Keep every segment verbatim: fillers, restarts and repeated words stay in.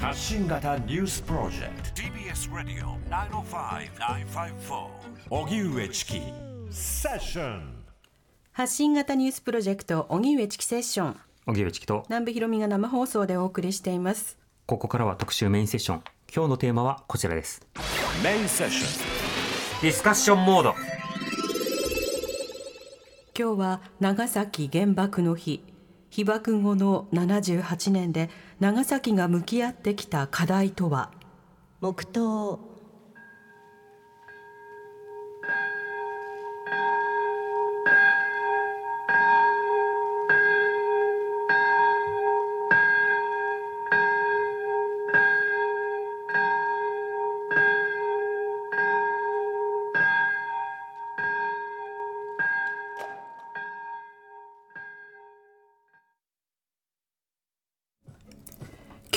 発信型ニュースプロジェクト ティービーエス ラジオきゅうまるご きゅうごよん荻上チキセッション。発信型ニュースプロジェクト荻上チキセッション、荻上チキと南部ひろみが生放送でお送りしています。ここからは特集メインセッション。今日のテーマはこちらです。メインセッションディスカッションモード。今日は長崎原爆の日。被爆後のななじゅうはちねんで長崎が向き合ってきた課題とは。黙祷。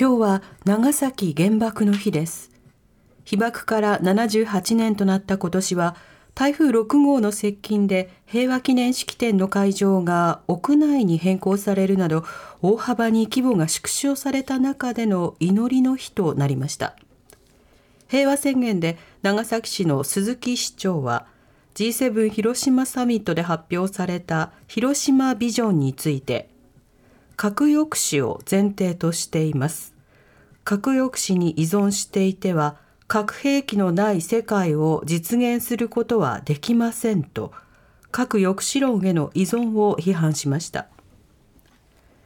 今日は長崎原爆の日です。被爆からななじゅうはちねんとなった今年は、台風ろくごうの接近で平和記念式典の会場が屋内に変更されるなど、大幅に規模が縮小された中での祈りの日となりました。平和宣言で長崎市の鈴木市長は、ジーセブン 広島サミットで発表された広島ビジョンについて、核抑止を前提としています。核抑止に依存していては、核兵器のない世界を実現することはできませんと、核抑止論への依存を批判しました。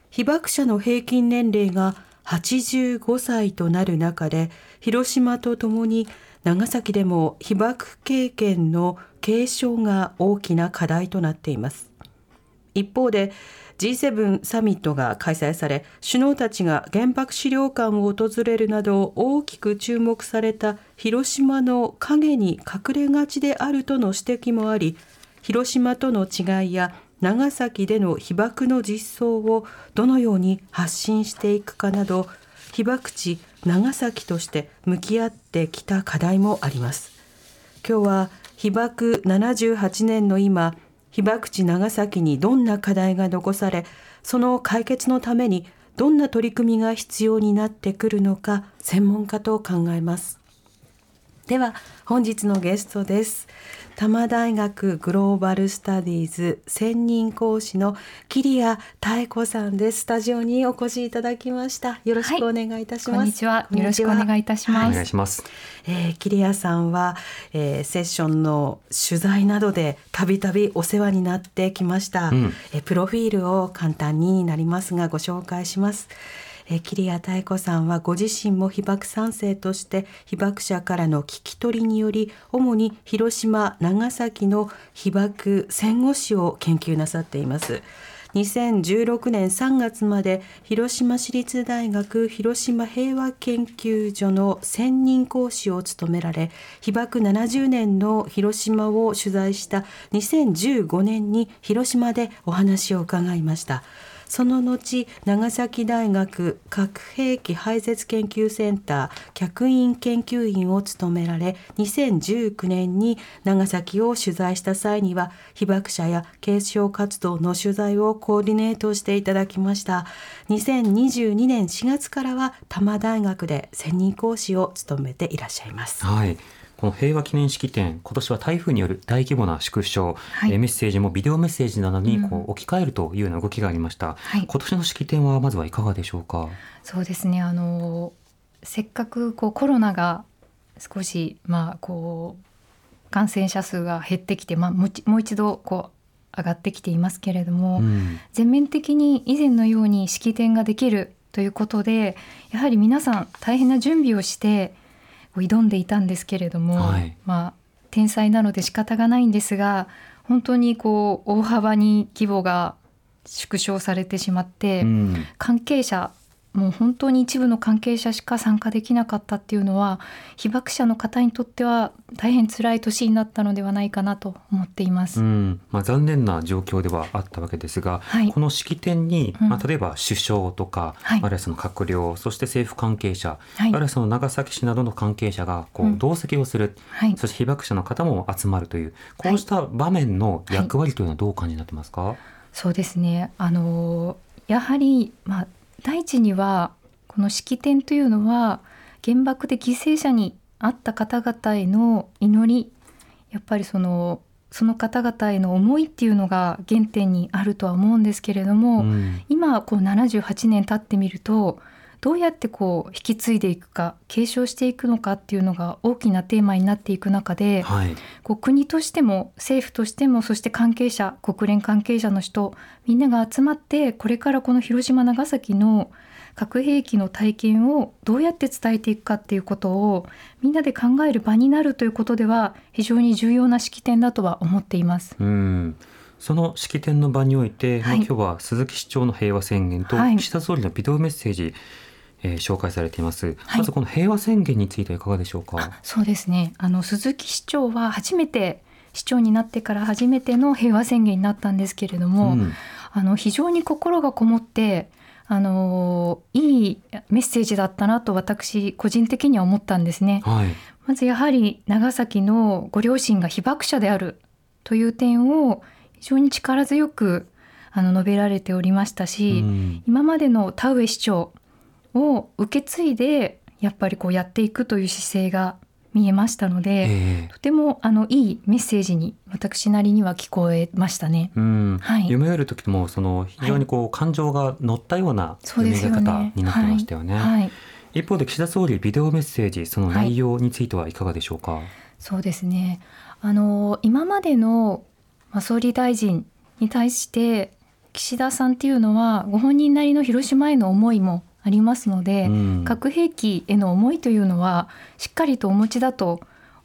被爆者の平均年齢がはちじゅうごさいとなる中で、広島とともに長崎でも被爆経験の継承が大きな課題となっています。一方で ジーセブン サミットが開催され、首脳たちが原爆資料館を訪れるなど大きく注目された広島の影に隠れがちであるとの指摘もあり、広島との違いや長崎での被爆の実相をどのように発信していくかなど、被爆地長崎として向き合ってきた課題もあります。今日は被爆ななじゅうはちねんの今、被爆地長崎にどんな課題が残され、その解決のためにどんな取り組みが必要になってくるのか、専門家と考えます。では本日のゲストです。多摩大学グローバルスタディーズ専任講師の桐谷妙子さんです。スタジオにお越しいただきました。よろしくお願いいたします。はい、こんにちは。よろしくお願いいたします。お願いします。えー、桐谷さんは、えー、セッションの取材などでたびたびお世話になってきました、うんえー。プロフィールを簡単になりますがご紹介します。桐谷妙子さんはご自身も被爆三世として被爆者からの聞き取りにより、主に広島、長崎の被爆戦後史を研究なさっています。にせんじゅうろくねんさんがつまで広島市立大学広島平和研究所の専任講師を務められ、被爆ななじゅうねんの広島を取材したにせんじゅうごねんに広島でお話を伺いました。その後、長崎大学核兵器廃絶研究センター客員研究員を務められ、にせんじゅうきゅうねんに長崎を取材した際には、被爆者や継承活動の取材をコーディネートしていただきました。にせんにじゅうにねんしがつからは多摩大学で専任講師を務めていらっしゃいます。はい。この平和記念式典、今年は台風による大規模な縮小、はい、メッセージもビデオメッセージなどにこう置き換えるというような動きがありました、はい、今年の式典はまずはいかがでしょうか。そうですね、あのせっかくこうコロナが少し、まあ、こう感染者数が減ってきて、まあ、もう一度こう上がってきていますけれども、うん、全面的に以前のように式典ができるということで、やはり皆さん大変な準備をして挑んでいたんですけれども、はい、まあ、天災なので仕方がないんですが、本当にこう大幅に規模が縮小されてしまって、うん、関係者もう本当に一部の関係者しか参加できなかったっていうのは被爆者の方にとっては大変辛い年になったのではないかなと思っています、うんまあ、残念な状況ではあったわけですが、はい、この式典に、うんまあ、例えば首相とか、はい、あるいはその閣僚そして政府関係者、はい、あるいはその長崎市などの関係者がこう同席をする、うんはい、そして被爆者の方も集まるというこうした場面の役割というのはどうお感じになってますか、はいはい、そうですねあのやはり、まあ第一にはこの式典というのは原爆で犠牲者にあった方々への祈りやっぱりそのその方々への思いっていうのが原点にあるとは思うんですけれども、うん、今こうななじゅうはちねん経ってみるとどうやってこう引き継いでいくか継承していくのかっていうのが大きなテーマになっていく中で、はい、こう国としても政府としてもそして関係者国連関係者の人みんなが集まってこれからこの広島長崎の核兵器の体験をどうやって伝えていくかっていうことをみんなで考える場になるということでは非常に重要な式典だとは思っています。うんその式典の場において、はい、今日は鈴木市長の平和宣言と岸田総理のビデオメッセージ、はいえー、紹介されています、はい、まずこの平和宣言についてはいかがでしょうか。そうですねあの鈴木市長は初めて市長になってから初めての平和宣言になったんですけれども、うん、あの非常に心がこもってあのいいメッセージだったなと私個人的には思ったんですね、はい、まずやはり長崎のご両親が被爆者であるという点を非常に力強くあの述べられておりましたし、うん、今までの田上市長を受け継いでやっぱりこうやっていくという姿勢が見えましたので、えー、とてもあのいいメッセージに私なりには聞こえましたね、うんはい、読み終える時もその非常にこう、はい、感情が乗ったような読み上げ方になってましたよね、はいはい、一方で岸田総理ビデオメッセージその内容についてはいかがでしょうか。はい、そうですねあの今までの総理大臣に対して岸田さんっていうのはご本人なりの広島への思いもありますので、うん、核兵器への思いというのはしっかりとお持ちだと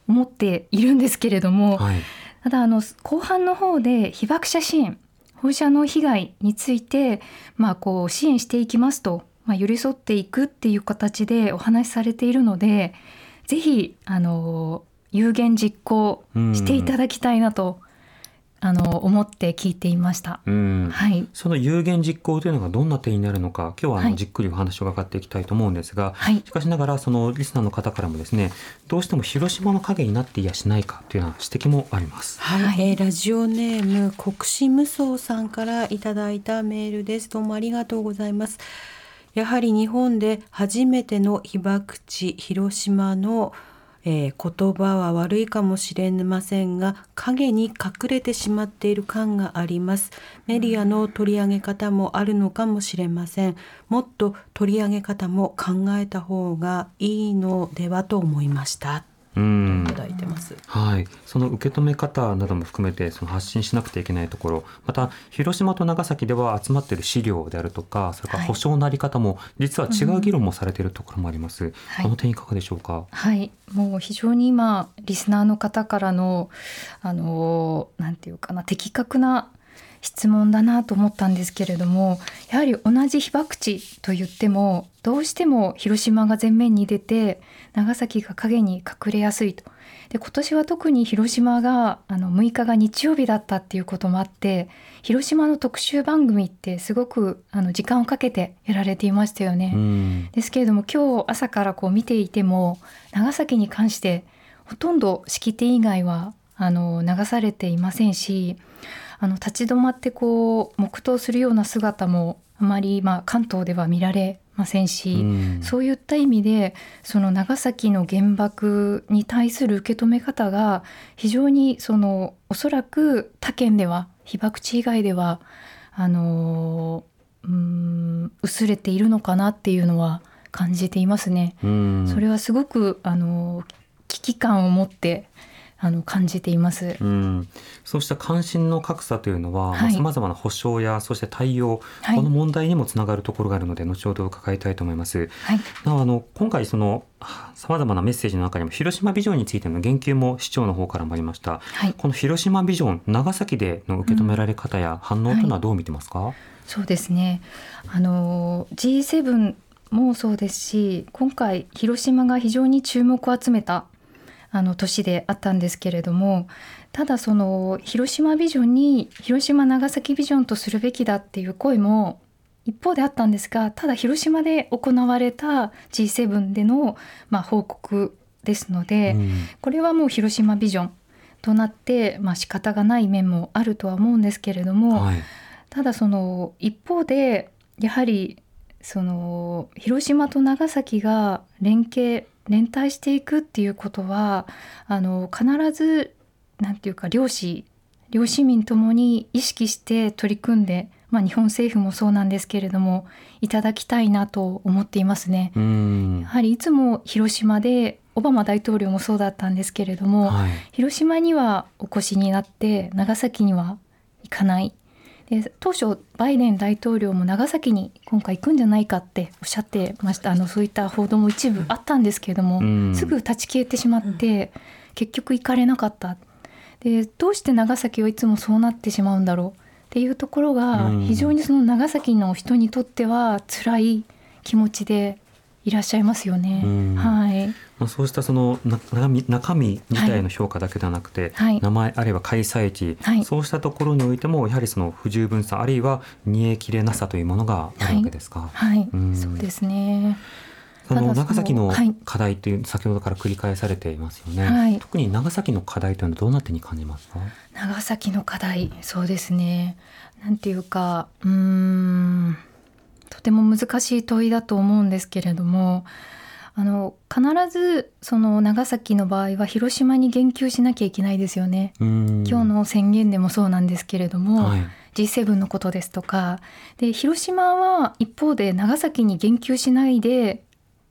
思っているんですけれども、はい、ただあの後半の方で被爆者支援放射能被害について、まあ、こう支援していきますと、まあ、寄り添っていくっていう形でお話しされているのでぜひあの有言実行していただきたいなと、うんあの思って聞いていました、うんはい、その有言実行というのがどんな点になるのか今日はあのじっくりお話を伺っていきたいと思うんですが、はい、しかしながらそのリスナーの方からもですねどうしても広島の影になっていやしないかというような指摘もあります、はいはいえー、ラジオネーム国士無双さんからいただいたメールです。どうもありがとうございます。やはり日本で初めての被爆地広島のえー、言葉は悪いかもしれませんが影に隠れてしまっている感があります。メディアの取り上げ方もあるのかもしれません。もっと取り上げ方も考えた方がいいのではと思いました。うんいただいてます、はい、その受け止め方なども含めてその発信しなくてはいけないところまた広島と長崎では集まっている資料であるとかそれから補償のあり方も実は違う議論もされているところもあります、はいうん、この点いかがでしょうか。はい、はい、もう非常に今リスナーの方からの、あのー、なんていうかな的確な質問だなと思ったんですけれどもやはり同じ被爆地と言ってもどうしても広島が前面に出て長崎が影に隠れやすいとで今年は特に広島があのむいかが日曜日だったっていうこともあって広島の特集番組ってすごくあの時間をかけてやられていましたよね。うんですけれども今日朝からこう見ていても長崎に関してほとんど式典以外はあの流されていませんしあの立ち止まってこう黙祷するような姿もあまり、まあ、関東では見られませんし、うん、そういった意味でその長崎の原爆に対する受け止め方が非常にそのおそらく他県では被爆地以外ではあのうーん薄れているのかなっていうのは感じていますね、うん、それはすごくあの危機感を持ってあの感じています、うん、そうした関心の格差というのは、はい、様々な補償やそして対応、はい、この問題にもつながるところがあるので後ほど伺いたいと思います、はい、なおあの今回その様々なメッセージの中にも広島ビジョンについての言及も市長の方からもありました、はい、この広島ビジョン長崎での受け止められ方や反応というのはどう見てますか、うんはい、そうですねあの ジーセブン もそうですし今回広島が非常に注目を集めたあの年であったんですけれどもただその広島ビジョンに広島長崎ビジョンとするべきだっていう声も一方であったんですがただ広島で行われた ジーセブン での、まあ、報告ですので、うん、これはもう広島ビジョンとなって、まあ、仕方がない面もあるとは思うんですけれども、はい、ただその一方でやはりその広島と長崎が連携連帯していくっていうことはあの必ずなんていうか両市両市民ともに意識して取り組んで、まあ、日本政府もそうなんですけれどもいただきたいなと思っていますね。うんやはりいつも広島でオバマ大統領もそうだったんですけれども、はい、広島にはお越しになって長崎には行かないで当初バイデン大統領も長崎に今回行くんじゃないかっておっしゃってましたあのそういった報道も一部あったんですけれどもすぐ断ち切れてしまって結局行かれなかったでどうして長崎はいつもそうなってしまうんだろうっていうところが非常にその長崎の人にとっては辛い気持ちでいらっしゃいますよね、はいまあ、そうしたその中身自体の評価だけではなくて、はい、名前あるいは開催地、はい、そうしたところにおいてもやはりその不十分さあるいは煮えきれなさというものがあるわけですか、はいはい、うんそうですねあの長崎の課題という先ほどから繰り返されていますよね、はい、特に長崎の課題というのはどうなってに感じますか長崎の課題そうですねなんていうかうーんとても難しい問いだと思うんですけれどもあの必ずその長崎の場合は広島に言及しなきゃいけないですよねうん今日の宣言でもそうなんですけれども、はい、ジーセブン のことですとかで広島は一方で長崎に言及しないで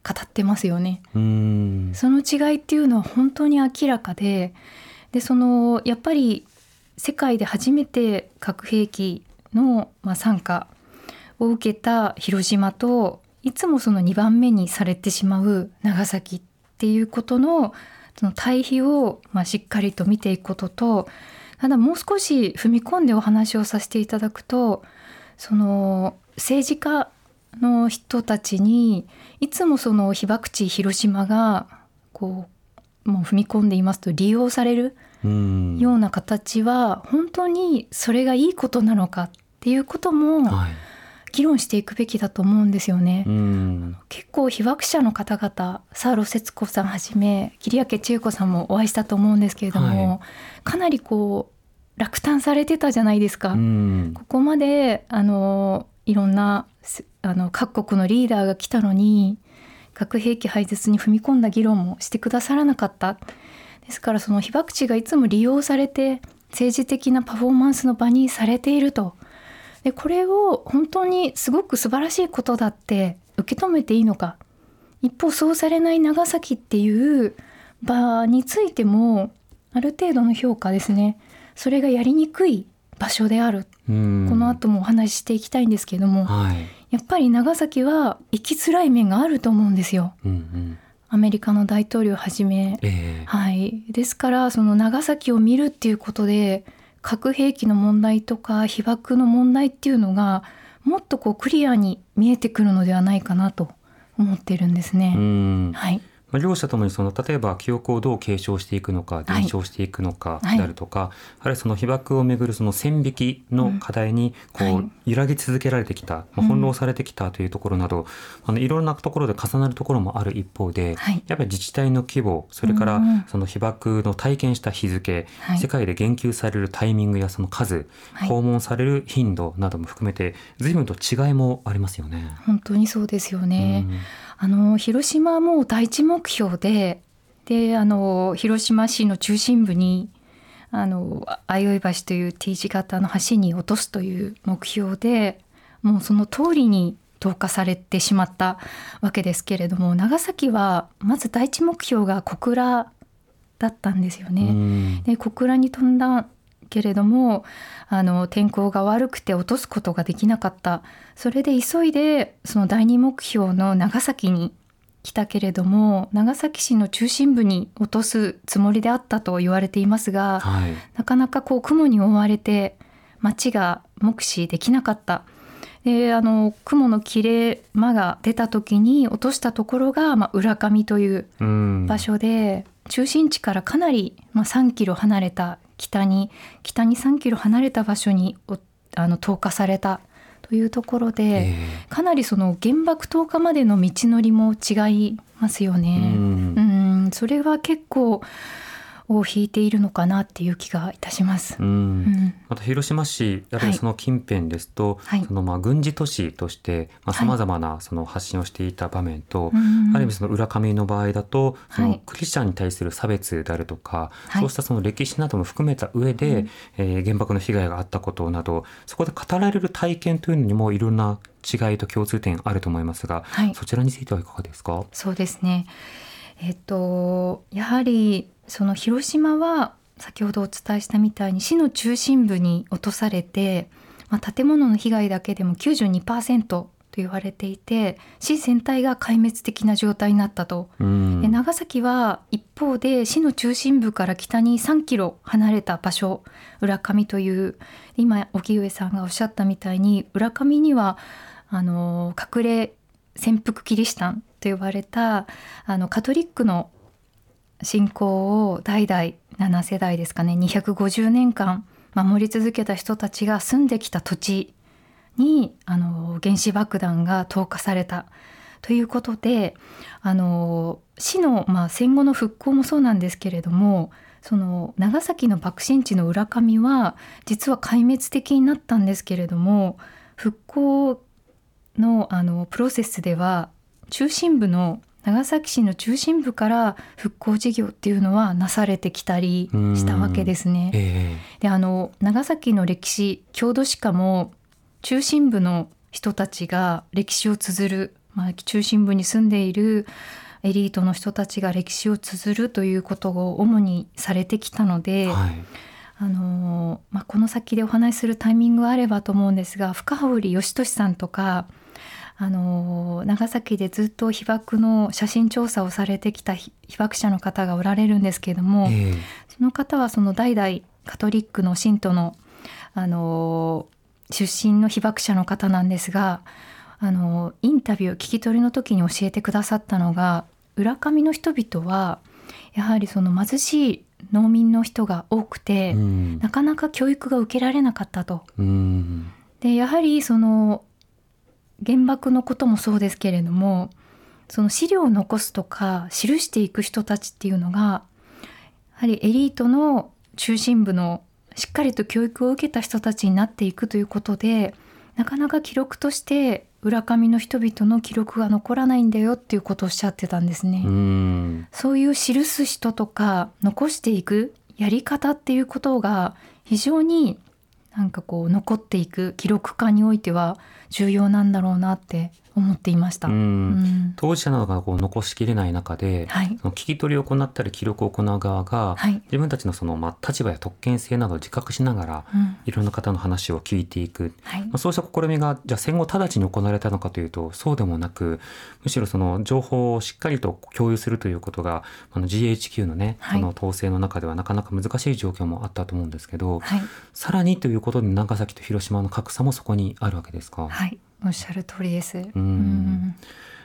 語ってますよねうんその違いっていうのは本当に明らか で, でそのやっぱり世界で初めて核兵器の惨禍を受けた広島といつもそのにばんめにされてしまう長崎っていうことのその対比をまあしっかりと見ていくこととただもう少し踏み込んでお話をさせていただくとその政治家の人たちにいつもその被爆地広島がこうもう踏み込んでいますと利用されるような形は本当にそれがいいことなのかっていうことも議論していくべきだと思うんですよね、うん、結構被爆者の方々サーロ節子さんはじめ桐明千恵子さんもお会いしたと思うんですけれども、はい、かなりこう落胆されてたじゃないですか、うん、ここまであのいろんなあの各国のリーダーが来たのに核兵器廃絶に踏み込んだ議論もしてくださらなかったですからその被爆地がいつも利用されて政治的なパフォーマンスの場にされているとでこれを本当にすごく素晴らしいことだって受け止めていいのか一方そうされない長崎っていう場についてもある程度の評価ですねそれがやりにくい場所であるうんこの後もお話ししていきたいんですけども、はい、やっぱり長崎は生きづらい面があると思うんですよ、うんうん、アメリカの大統領はじめ、えーはい、ですからその長崎を見るっていうことで核兵器の問題とか被爆の問題っていうのがもっとこうクリアに見えてくるのではないかなと思ってるんですねうん、はいまあ、両者ともにその例えば記憶をどう継承していくのか伝承していくのかであるとか、はいはい、あるいはその被爆をめぐるその線引きの課題にこう、うんはい、揺らぎ続けられてきた、まあ、翻弄されてきたというところなど、うん、あのいろんなところで重なるところもある一方で、はい、やっぱり自治体の規模それからその被爆の体験した日付、うん、世界で言及されるタイミングやその数、はい、訪問される頻度なども含めて随分と違いもありますよね本当にそうですよね、うんあの広島はもう第一目標 で, であの広島市の中心部にあの相生橋という T 字型の橋に落とすという目標でもうその通りに投下されてしまったわけですけれども長崎はまず第一目標が小倉だったんですよね、うん、で小倉に飛んだけれどもあの天候が悪くて落とすことができなかった。それで急いでその第二目標の長崎に来たけれども長崎市の中心部に落とすつもりであったと言われていますが、はい、なかなかこう雲に覆われて街が目視できなかった。であの雲の切れ間が出た時に落としたところが、まあ、浦上という場所で、うん、中心地からかなり、まあ、さんキロ離れた北に北にさんキロ離れた場所にあの投下されたというところで、かなりその原爆投下までの道のりも違いますよね。うん、うん、それは結構を引いているのかなっていう気がいたします、うんうん、また広島市あるいはその近辺ですと、はい、そのまあ軍事都市としてさまざまなその発信をしていた場面と、はい、ある意味その浦上の場合だとそのクリスチャンに対する差別であるとか、はい、そうしたその歴史なども含めた上で、はいえー、原爆の被害があったことなどそこで語られる体験というのにもいろんな違いと共通点あると思いますが、はい、そちらについてはいかがですか。そうですね、えー、とやはりその広島は先ほどお伝えしたみたいに市の中心部に落とされて、まあ、建物の被害だけでも きゅうじゅうにパーセント と言われていて市全体が壊滅的な状態になったと。うんで長崎は一方で市の中心部から北にさんキロ離れた場所浦上という今荻上さんがおっしゃったみたいに浦上にはあの隠れ潜伏キリシタンと呼ばれたあのカトリックの信仰を代々なな世代ですかねにひゃくごじゅうねんかん守り続けた人たちが住んできた土地にあの原子爆弾が投下されたということであの市の、まあ、戦後の復興もそうなんですけれどもその長崎の爆心地の浦上は実は壊滅的になったんですけれども復興 の, あのプロセスでは中心部の長崎市の中心部から復興事業っていうのはなされてきたりしたわけですね、えー、であの長崎の歴史郷土史家も中心部の人たちが歴史を綴る、まあ、中心部に住んでいるエリートの人たちが歴史を綴るということを主にされてきたので、はいあのまあ、この先でお話しするタイミングがあればと思うんですが深堀義俊さんとかあの長崎でずっと被爆の写真調査をされてきた被爆者の方がおられるんですけれども、えー、その方はその代々カトリックの信徒の、あの出身の被爆者の方なんですが、あのインタビュー聞き取りの時に教えてくださったのが浦上の人々はやはりその貧しい農民の人が多くて、うん、なかなか教育が受けられなかったと、うん、でやはりその原爆のこともそうですけれどもその資料を残すとか記していく人たちっていうのがやはりエリートの中心部のしっかりと教育を受けた人たちになっていくということでなかなか記録として浦上の人々の記録が残らないんだよっていうことをおっしゃってたんですね。うんそういう記す人とか残していくやり方っていうことが非常になんかこう残っていく記録化においては重要なんだろうなって思っていました。うん、うん、当事者などがこう残しきれない中で、はい、その聞き取りを行ったり記録を行う側が、はい、自分たちのその、まあ、立場や特権性などを自覚しながら、うん、いろんな方の話を聞いていく、はいまあ、そうした試みがじゃあ戦後直ちに行われたのかというとそうでもなくむしろその情報をしっかりと共有するということがあの ジーエイチキュー のね、はい、その統制の中ではなかなか難しい状況もあったと思うんですけど、はい、さらにということことで長崎と広島の格差もそこにあるわけですか。はい、おっしゃる通りです。うんうん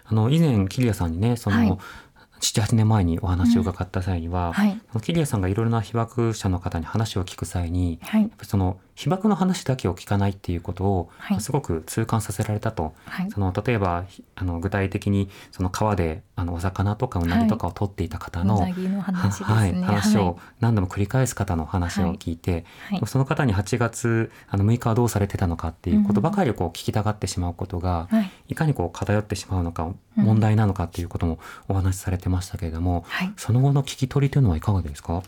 あの以前桐谷さんにねその、はい、ななはちねんまえにお話を伺った際には、うんはい、桐谷さんがいろいろな被爆者の方に話を聞く際に、はい、やっぱその被爆の話だけを聞かないっていうことを、はい、すごく痛感させられたと、はい、その例えばあの具体的にその川であのお魚とかうなぎとかを取っていた方の、はい、うなぎの話ですね、はい、話を何度も繰り返す方の話を聞いて、はいはい、その方にはちがつあのむいかはどうされてたのかっていうことばかりをこう聞きたがってしまうことが、うん、いかにこう偏ってしまうのか、うん、問題なのかっていうこともお話しされてましたけれども、はい、その後の聞き取りというのはいかがですか。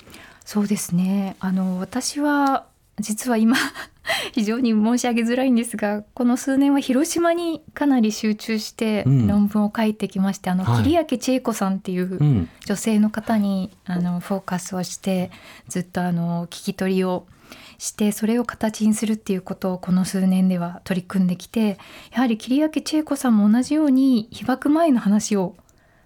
そうですねあの私は実は今非常に申し上げづらいんですが、この数年は広島にかなり集中して論文を書いてきまして、うん、あのはい、桐明千恵子さんっていう女性の方に、うん、あのフォーカスをしてずっとあの聞き取りをして、それを形にするっていうことをこの数年では取り組んできて、やはり桐明千恵子さんも同じように被爆前の話を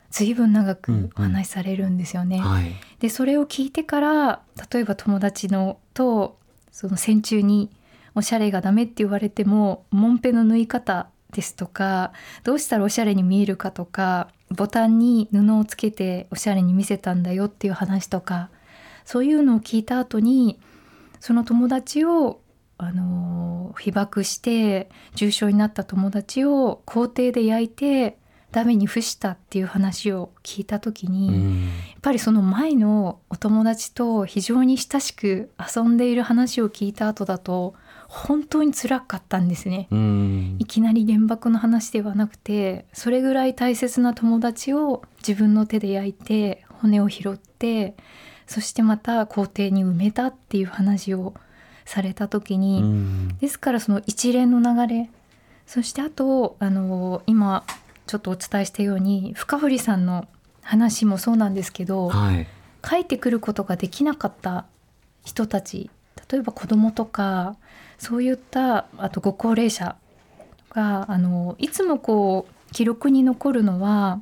随分長くお話しされるんですよね、うんうん、はい、でそれを聞いてから、例えば友達のとその戦中におしゃれがダメって言われても、もんぺの縫い方ですとか、どうしたらおしゃれに見えるかとか、ボタンに布をつけておしゃれに見せたんだよっていう話とか、そういうのを聞いた後にその友達を、あのー、被爆して重傷になった友達を校庭で焼いてダメに付したっていう話を聞いた時に、うん、やっぱりその前のお友達と非常に親しく遊んでいる話を聞いた後だと本当に辛かったんですね、うん、いきなり原爆の話ではなくて、それぐらい大切な友達を自分の手で焼いて骨を拾って、そしてまた校庭に埋めたっていう話をされた時に、うん、ですからその一連の流れ、そしてあと、あのー、今ちょっとお伝えしたように深堀さんの話もそうなんですけど、はい、書いてくることができなかった人たち、例えば子どもとかそういった、あとご高齢者が、あのいつもこう記録に残るのは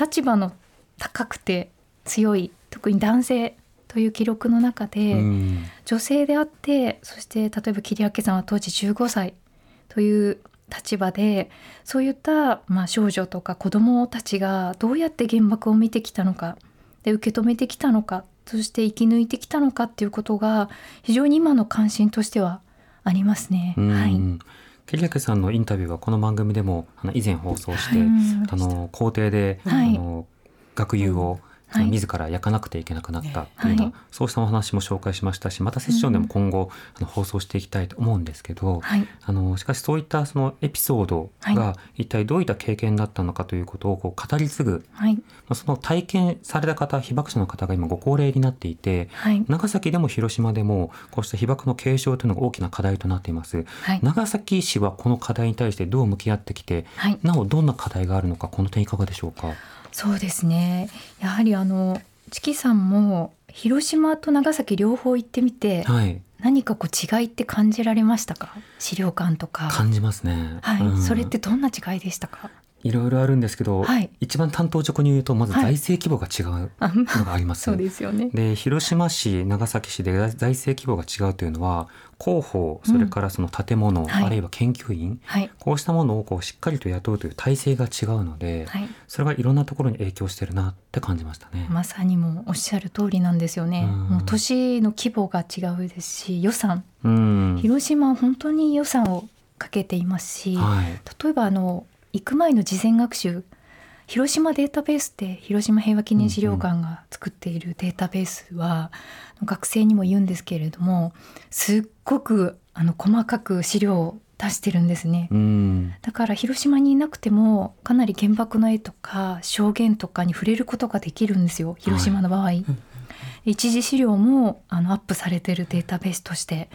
立場の高くて強い、特に男性という記録の中で、うん、女性であって、そして例えば桐明さんは当時じゅうごさいという立場で、そういった、まあ、少女とか子どもたちがどうやって原爆を見てきたのかで、受け止めてきたのか、そして生き抜いてきたのかっていうことが非常に今の関心としてはありますね。はい、桐明さんのインタビューはこの番組でもあの以前放送して、はい、あの校庭で、はい、あの学友を、はい、自ら焼かなくていけなくなったというような、はい、そうしたお話も紹介しましたし、またセッションでも今後、うん、あの放送していきたいと思うんですけど、はい、あのしかしそういったそのエピソードが一体どういった経験だったのかということをこう語り継ぐ、はい、まあ、その体験された方、被爆者の方が今ご高齢になっていて、はい、長崎でも広島でもこうした被爆の継承というのが大きな課題となっています、はい、長崎市はこの課題に対してどう向き合ってきて、はい、なおどんな課題があるのか、この点いかがでしょうか。そうですね、やはりあのチキさんも広島と長崎両方行ってみて、はい、何かこう違いって感じられましたか。資料館とか感じますね、はい、うん、それってどんな違いでしたか。いろいろあるんですけど、はい、一番担当直に言うとまず財政規模が違うのがあります、ね、はい、そうですよね。で広島市長崎市で財政規模が違うというのは広報、それからその建物、うん、はい、あるいは研究員、はい、こうしたものをこうしっかりと雇うという体制が違うので、はい、それがいろんなところに影響してるなって感じましたね。まさにもうおっしゃる通りなんですよね。もう都市の規模が違うですし、予算、うん、広島は本当に予算をかけていますし、はい、例えばあの行く前の事前学習、広島データベースって広島平和記念資料館が作っているデータベースは、うんうん、学生にも言うんですけれども、すっごくあの細かく資料を出してるんですね、うん、だから広島にいなくてもかなり原爆の絵とか証言とかに触れることができるんですよ、広島の場合、はい、一次資料もあのアップされてるデータベースとして。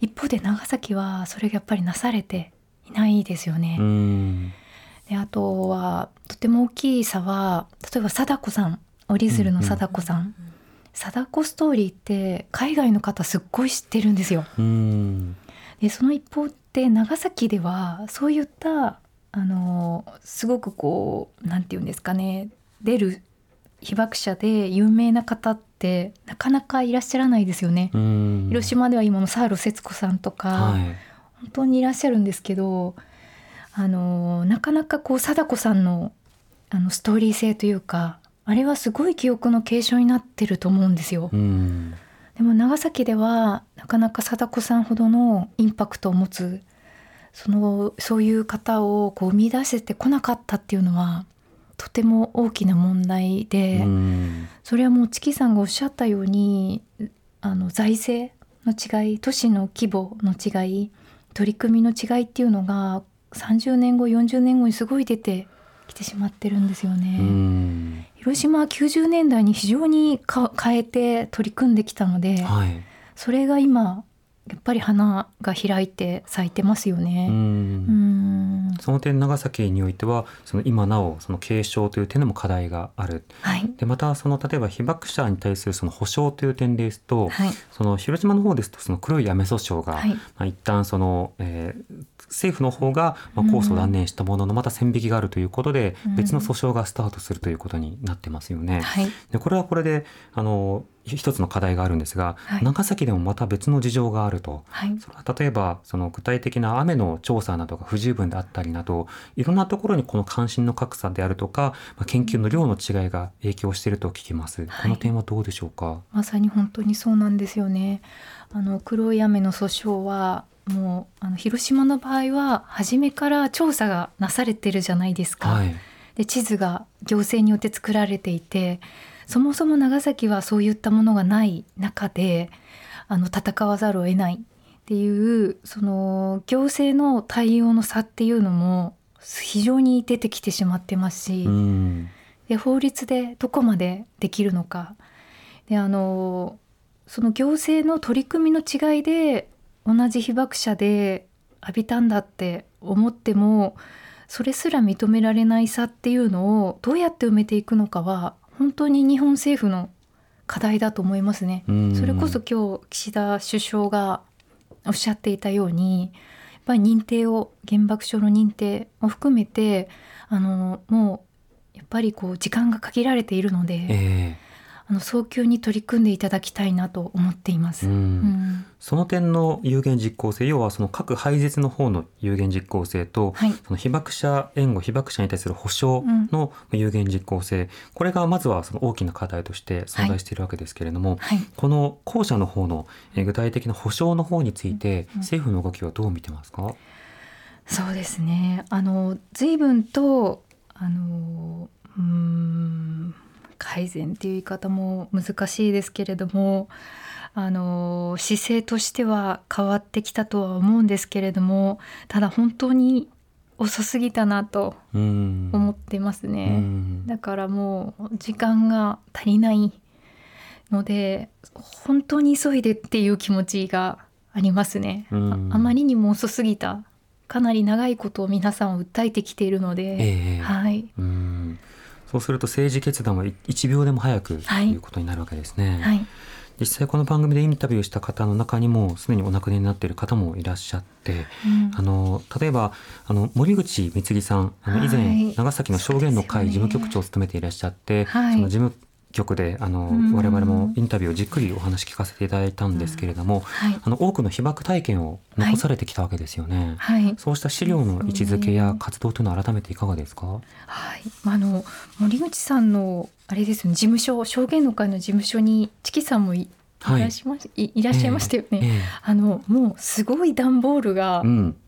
一方で長崎はそれがやっぱりなされていないですよね、うん、であとはとても大きい差は、例えば貞子さん、折り鶴の貞子さん、うんうん、貞子ストーリーって海外の方すっごい知ってるんですよ。うん、でその一方で長崎ではそういったあのすごくこうなんていうんですかね、出る被爆者で有名な方ってなかなかいらっしゃらないですよね。うん、広島では今のサーロ節子さんとか、はい、本当にいらっしゃるんですけど、あのなかなかこう貞子さんの、 あのストーリー性というか、あれはすごい記憶の継承になってると思うんですよ。うん、でも長崎ではなかなか貞子さんほどのインパクトを持つ、そのそういう方をこう生み出せてこなかったっていうのはとても大きな問題で、うん、それはもうチキさんがおっしゃったように、あの財政の違い、都市の規模の違い、取り組みの違いっていうのがさんじゅうねんごよんじゅうねんごにすごい出てきてしまってるんですよね。うん、広島はきゅうじゅうねんだいに非常に変えて取り組んできたので、はい、それが今やっぱり花が開いて咲いてますよね。うんうん、その点長崎においてはその今なおその継承という点でも課題がある、はい、でまたその例えば被爆者に対するその補償という点ですと、はい、その広島の方ですとその黒い雨訴訟が、はいまあ、一旦その、えー、政府の方がまあ控訴を断念したもののまた線引きがあるということで、うん、別の訴訟がスタートするということになってますよね。はい、でこれはこれであの一つの課題があるんですが、はい、長崎でもまた別の事情があると、はい、それは例えばその具体的な雨の調査などが不十分であったりなどいろんなところにこの関心の格差であるとか、まあ、研究の量の違いが影響していると聞きます、はい、この点はどうでしょうか。まさに本当にそうなんですよね。あの黒い雨の訴訟はもうあの広島の場合は初めから調査がなされてるじゃないですか、はい、で地図が行政によって作られていてそもそも長崎はそういったものがない中であの戦わざるを得ないっていうその行政の対応の差っていうのも非常に出てきてしまってますし、うん、で法律でどこまでできるのかであのその行政の取り組みの違いで同じ被爆者で浴びたんだって思ってもそれすら認められない差っていうのをどうやって埋めていくのかは本当に日本政府の課題だと思いますね。それこそ今日岸田首相がおっしゃっていたようにやっぱり認定を原爆症の認定も含めてあのもうやっぱりこう時間が限られているので、えーあの早急に取り組んでいただきたいなと思っています、うんうん、その点の有言実行性要はその核廃絶の方の有言実行性と、はい、その被爆者援護被爆者に対する補償の有言実行性、うん、これがまずはその大きな課題として存在しているわけですけれども、はいはい、この後者の方の具体的な補償の方について政府の動きはどう見てますか。うんうん、そうですねあの随分とあのうーん改善という言い方も難しいですけれどもあの姿勢としては変わってきたとは思うんですけれどもただ本当に遅すぎたなと思ってますね。うんだからもう時間が足りないので本当に急いでっていう気持ちがありますね。あ, あまりにも遅すぎたかなり長いことを皆さんを訴えてきているので、えーはい、うんそうすると政治決断はいちびょうでも早くということになるわけですね、はいはい、実際この番組でインタビューした方の中にもすでにお亡くなりになっている方もいらっしゃって、うん、あの例えばあの森口光さんあの以前長崎の証言の会事務局長を務めていらっしゃって、はい、その事務局であの、うん、我々もインタビューをじっくりお話聞かせていただいたんですけれども、うんはい、あの多くの被爆体験を残されてきたわけですよね、はいはい、そうした資料の位置づけや活動というのは改めていかがですか。はい、あの森口さんのあれですね事務所証言の会の事務所にチキさんも い,、はい、い, らしまし い, いらっしゃいましたよね、えーえー、あのもうすごい段ボールが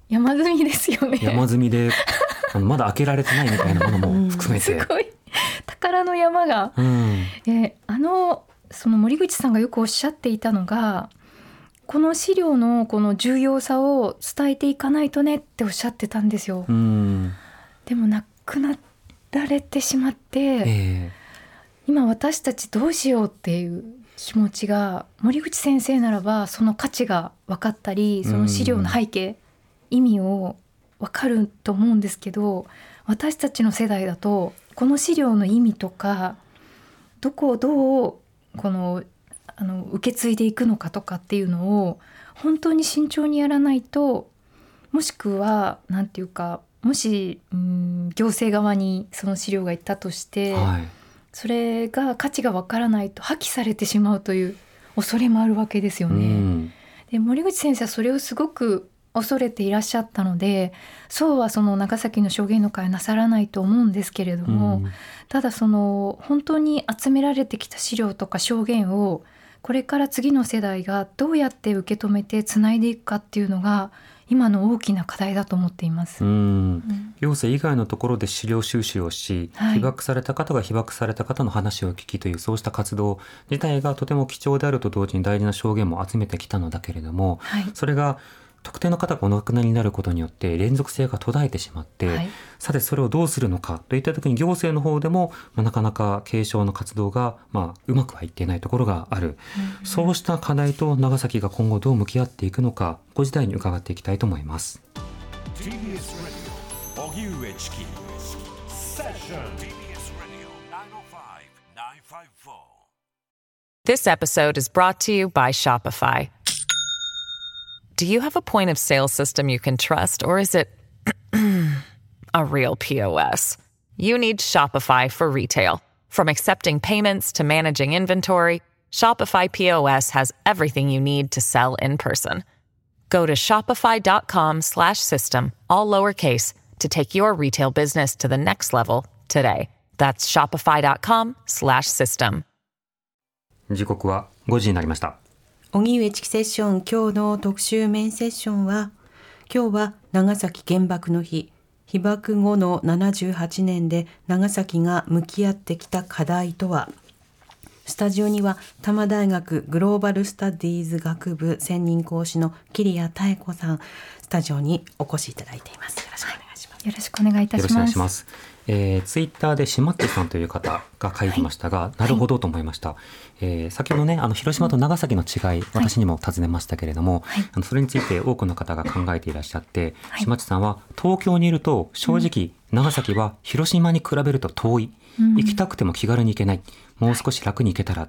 山積みですよね、うん、山積みであのまだ開けられてないみたいなものも含めて、うん、すごい宝の山が、うん、であのその森口さんがよくおっしゃっていたのがこの資料のこの重要さを伝えていかないとねっておっしゃってたんですよ、うん、でも亡くなられてしまって、えー、今私たちどうしようっていう気持ちが森口先生ならばその価値が分かったりその資料の背景、うん、意味を分かると思うんですけど私たちの世代だとこの資料の意味とかどこをどうこのあの受け継いでいくのかとかっていうのを本当に慎重にやらないともしくはなんていうかもしうん行政側にその資料がいったとして、はい、それが価値がわからないと破棄されてしまうという恐れもあるわけですよね、うん、で森口先生はそれをすごく恐れていらっしゃったのでそうはその長崎の証言の会はなさらないと思うんですけれども、うん、ただその本当に集められてきた資料とか証言をこれから次の世代がどうやって受け止めてつないでいくかっていうのが今の大きな課題だと思っています。うん行政以外のところで資料収集をし、はい、被爆された方が被爆された方の話を聞きというそうした活動自体がとても貴重であると同時に大事な証言も集めてきたのだけれども、はい、それが特定の方がお亡くなりになることによって連続性が途絶えてしまって、はい、さてそれをどうするのかといった時に行政の方でも、まあ、なかなか継承の活動が、まあ、うまくはいっていないところがある、うん、そうした課題と長崎が今後どう向き合っていくのか、ご時代に伺っていきたいと思います。 This episode is brought to you by Shopify. Do you have a point of sale system you can trust, or is it a real P O S? You need Shopify for retail. From accepting payments to managing inventory, Shopify P O S has everything you need to sell in person. Go to shopify.com slash system, all lowercase, to take your retail business to the next level today. That's shopify.com slash system. 時刻はごじになりました。荻上チキセッション、今日の特集メインセッションは、今日は長崎原爆の日、被爆後のななじゅうはちねんで長崎が向き合ってきた課題とは。スタジオには多摩大学グローバルスタディーズ学部専任講師の桐谷妙子さん、スタジオにお越しいただいています。よろしくお願いします。よろしくお願いいたします。よろしくお願いします。えー、ツイッターでしまっちさんという方が書いてましたが、はい、なるほどと思いました、はい。えー、先ほどね、あの広島と長崎の違い、うん、私にも尋ねましたけれども、はい、あのそれについて多くの方が考えていらっしゃって、はい、しまっちさんは東京にいると正直、うん、長崎は広島に比べると遠い、うん、行きたくても気軽に行けない、もう少し楽に行けたら、は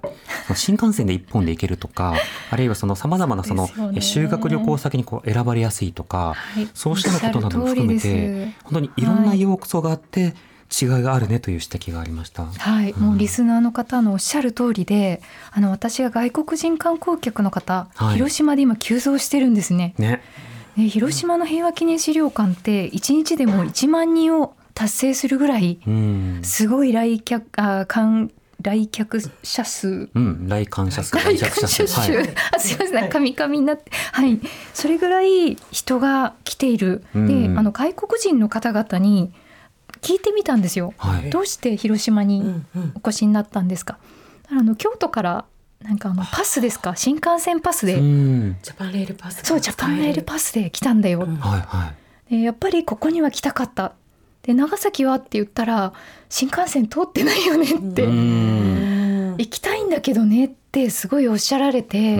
い、新幹線で一本で行けるとか、あるいはその様々なその修学旅行先にこう選ばれやすいとか、はい、そうしたことなども含めて本当にいろんな要素があって、はい、違いがあるねという指摘がありました、はい。うん、もうリスナーの方のおっしゃる通りで、あの私が外国人観光客の方、はい、広島で今急増してるんですね。ね、で広島の平和記念資料館っていちにちでもいちまんにんを達成するぐらい、うん、すごい来客あ観来客者数、うん、来館者数、来客者数、はい、あ、すいません、なんか神々になって、はい、それぐらい人が来ている。で、あの外国人の方々に聞いてみたんですよ、はい、どうして広島にお越しになったんですか、うんうん、あの京都からなんかあのパスですか、新幹線パスで、うん、ジャパンレールパス、そう、ジャパンレールパスで来たんだよ、うん、はいはい。でやっぱりここには来たかった。で長崎はって言ったら新幹線通ってないよねって、うん、行きたいんだけどねってすごいおっしゃられて、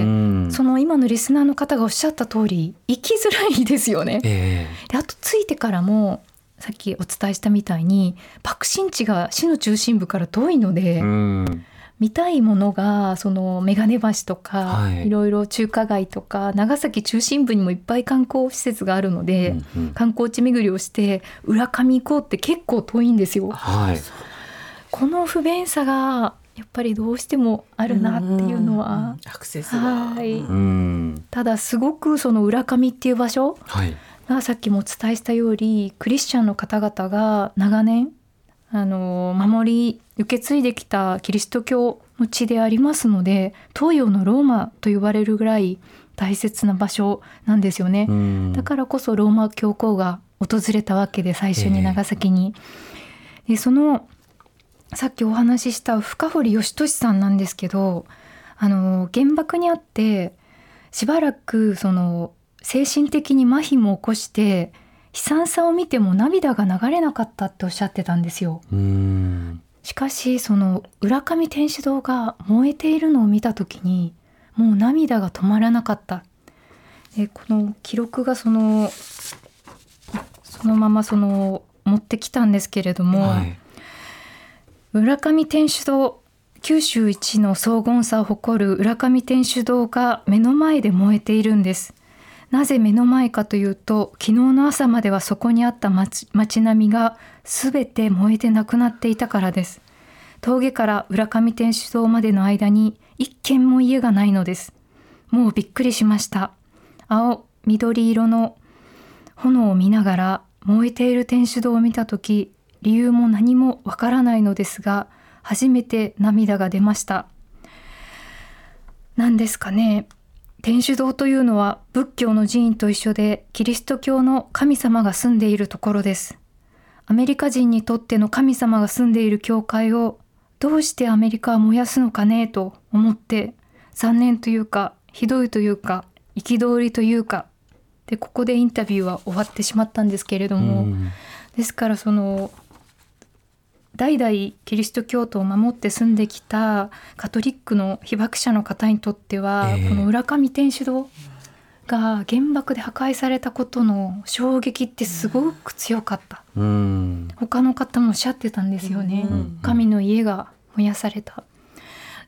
その今のリスナーの方がおっしゃった通り行きづらいですよね、えー、であと着いてからもさっきお伝えしたみたいに爆心地が市の中心部から遠いので、うん、見たいものがその眼鏡橋とか、はい、いろいろ中華街とか長崎中心部にもいっぱい観光施設があるので、うんうん、観光地巡りをして浦上行こうって結構遠いんですよ、はい、この不便さがやっぱりどうしてもあるなっていうのは、うん、アクセスが、はい、うん、ただすごくその浦上っていう場所、はい、さっきもお伝えしたようにクリスチャンの方々が長年あの守り受け継いできたキリスト教の地でありますので、東洋のローマと呼ばれるぐらい大切な場所なんですよね。だからこそローマ教皇が訪れたわけで、最初に長崎に、えー、でそのさっきお話しした深堀義俊さんなんですけど、あの原爆にあってしばらくその精神的に麻痺も起こして悲惨さを見ても涙が流れなかったっておっしゃってたんですよ。うーん、しかしその浦上天主堂が燃えているのを見た時にもう涙が止まらなかった。でこの記録がそのそのままその持ってきたんですけれども、はい、浦上天主堂、九州一の荘厳さを誇る浦上天主堂が目の前で燃えているんです。なぜ目の前かというと、昨日の朝まではそこにあった 町, 町並みがすべて燃えてなくなっていたからです。峠から浦上天主堂までの間に一軒も家がないのです。もうびっくりしました。青緑色の炎を見ながら燃えている天主堂を見たとき、理由も何もわからないのですが、初めて涙が出ました。何ですかね、天主堂というのは仏教の寺院と一緒でキリスト教の神様が住んでいるところです。アメリカ人にとっての神様が住んでいる教会をどうしてアメリカは燃やすのかねと思って、残念というかひどいというか憤りというかでここでインタビューは終わってしまったんですけれども、うん、ですからその代々キリスト教徒を守って住んできたカトリックの被爆者の方にとっては、えー、この浦上天主堂が原爆で破壊されたことの衝撃ってすごく強かった、うん、他の方もおっしゃってたんですよね、うん、神の家が燃やされた。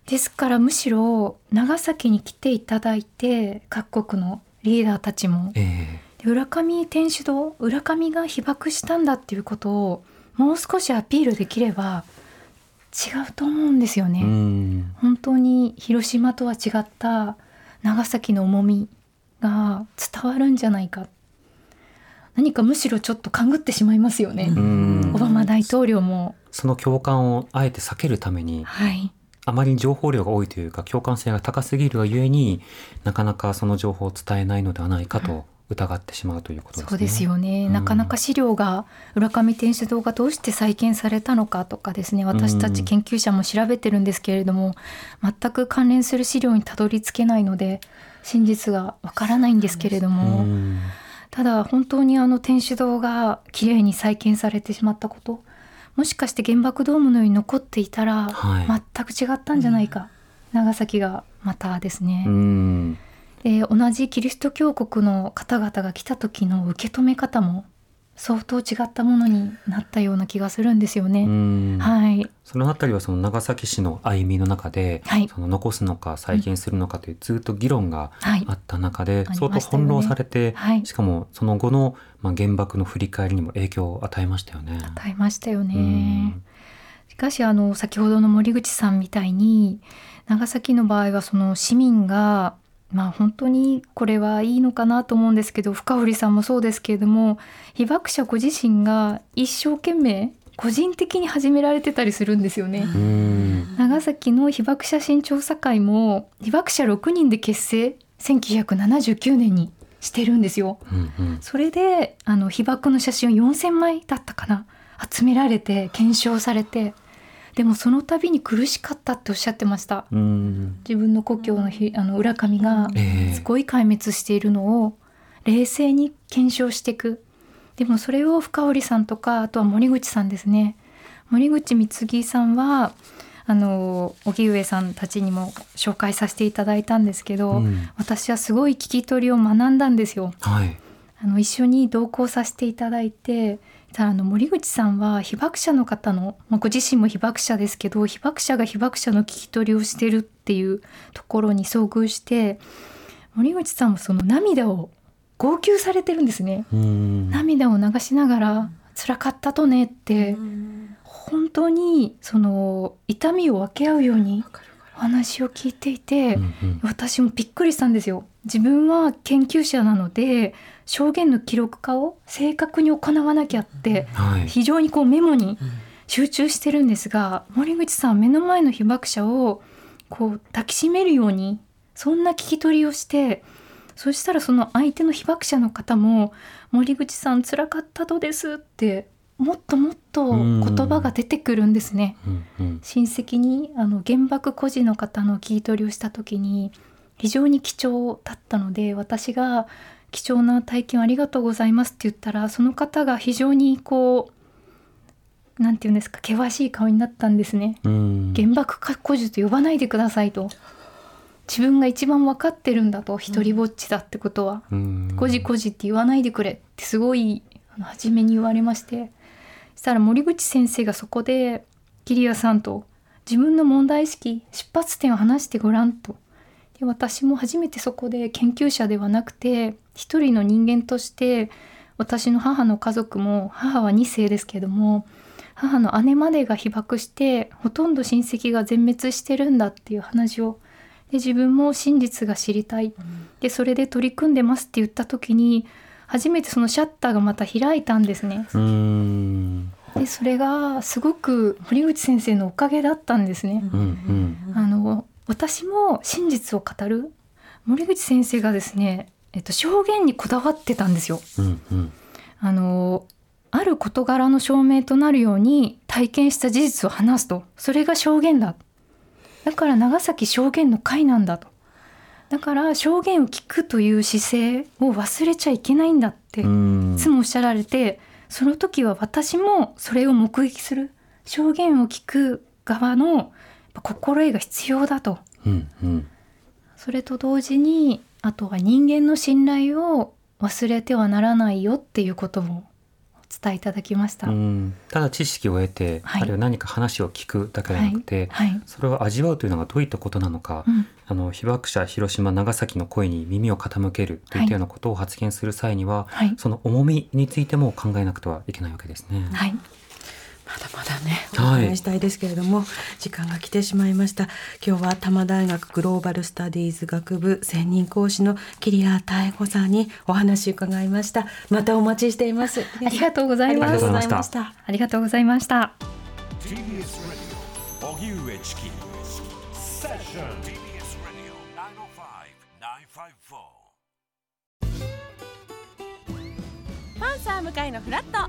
ですからむしろ長崎に来ていただいて各国のリーダーたちも、えー、で浦上天主堂、浦上が被爆したんだっていうことをもう少しアピールできれば違うと思うんですよね。うん本当に広島とは違った長崎の重みが伝わるんじゃないか。何かむしろちょっと勘ぐってしまいますよね。うんオバマ大統領も そ, その共感をあえて避けるために、はい、あまり情報量が多いというか共感性が高すぎるがゆえになかなかその情報を伝えないのではないかと、うん疑ってしまうということですね。そうですよね、うん、なかなか資料が浦上天主堂がどうして再建されたのかとかですね、私たち研究者も調べてるんですけれども、うん、全く関連する資料にたどり着けないので真実がわからないんですけれども、うん、ただ本当にあの天主堂がきれいに再建されてしまったこと、もしかして原爆ドームのように残っていたら全く違ったんじゃないか、はいうん、長崎がまたですね、うんで同じキリスト教国の方々が来た時の受け止め方も相当違ったものになったような気がするんですよね。うん、はい、そのあたりはその長崎市の歩みの中で、はい、その残すのか再建するのかというずっと議論があった中で、はい、相当翻弄されて、はい、しかもその後の、まあ、原爆の振り返りにも影響を与えましたよね。与えましたよね。うんしかしあの先ほどの森口さんみたいに長崎の場合はその市民がまあ、本当にこれはいいのかなと思うんですけど、深堀さんもそうですけれども被爆者ご自身が一生懸命個人的に始められてたりするんですよね。うん長崎の被爆写真調査会も被爆者ろくにんで結成せんきゅうひゃくななじゅうきゅうねんにしてるんですよ、うんうん、それであの被爆の写真をよんせんまいだったかな集められて検証されて、でもその度に苦しかったっておっしゃってました。うん自分の故郷のひあの浦上がすごい壊滅しているのを冷静に検証していく。でもそれを深堀さんとかあとは森口さんですね。森口貢さんはあの荻上さんたちにも紹介させていただいたんですけど、うん、私はすごい聞き取りを学んだんですよ。はい、あの一緒に同行させていただいて。あの森口さんは被爆者の方の、まあ、ご自身も被爆者ですけど被爆者が被爆者の聞き取りをしてるっていうところに遭遇して、森口さんもその涙を号泣されてるんですね。うん涙を流しながら辛かったとねって本当にその痛みを分け合うようにお話を聞いていて、うんうん、私もびっくりしたんですよ。自分は研究者なので証言の記録化を正確に行わなきゃって非常にこうメモに集中してるんですが、森口さんは目の前の被爆者をこう抱きしめるようにそんな聞き取りをして、そしたらその相手の被爆者の方も森口さん辛かったとですってもっともっと言葉が出てくるんですね。親戚にあの原爆孤児の方の聞き取りをした時に非常に貴重だったので、私が貴重な体験ありがとうございますって言ったら、その方が非常にこうなんていうんですか険しい顔になったんですね。うん原爆孤児と呼ばないでくださいと、自分が一番分かってるんだと、一人ぼっちだってことは孤児孤児って言わないでくれってすごいあの初めに言われまして、そしたら森口先生がそこで桐谷さんと自分の問題意識出発点を話してごらんと、で私も初めてそこで研究者ではなくて一人の人間として、私の母の家族も母はに世ですけども母の姉までが被爆してほとんど親戚が全滅してるんだっていう話を、で自分も真実が知りたいでそれで取り組んでますって言った時に初めてそのシャッターがまた開いたんですね。うーんでそれがすごく森口先生のおかげだったんですね。うんうん、あの私も真実を語る森口先生がですねえっと、証言にこだわってたんですよ、うんうん、あのある事柄の証明となるように体験した事実を話すと、それが証言だ、だから長崎証言の会なんだと、だから証言を聞くという姿勢を忘れちゃいけないんだっていつもおっしゃられて、その時は私もそれを目撃する証言を聞く側の心得が必要だと、うんうん、それと同時にあとは人間の信頼を忘れてはならないよっていうこともお伝えいただきました。うん、ただ知識を得て、はい、あるいは何か話を聞くだけではなくて、はいはい、それを味わうというのがどういったことなのか、うん、あの被爆者広島長崎の声に耳を傾けるといったようなことを発言する際には、はい、その重みについても考えなくてはいけないわけですね。はい、まだまだねお話したいですけれども、はい、時間が来てしまいました。今日は多摩大学グローバルスタディーズ学部専任講師の桐谷妙子さんにお話伺いました。またお待ちしています。ありがとうございました。ありがとうございました。 ティービーエス ラディオ荻上チキセッション ティービーエス ラディオきゅうまるご きゅうごよん パンサー向かいのフラット、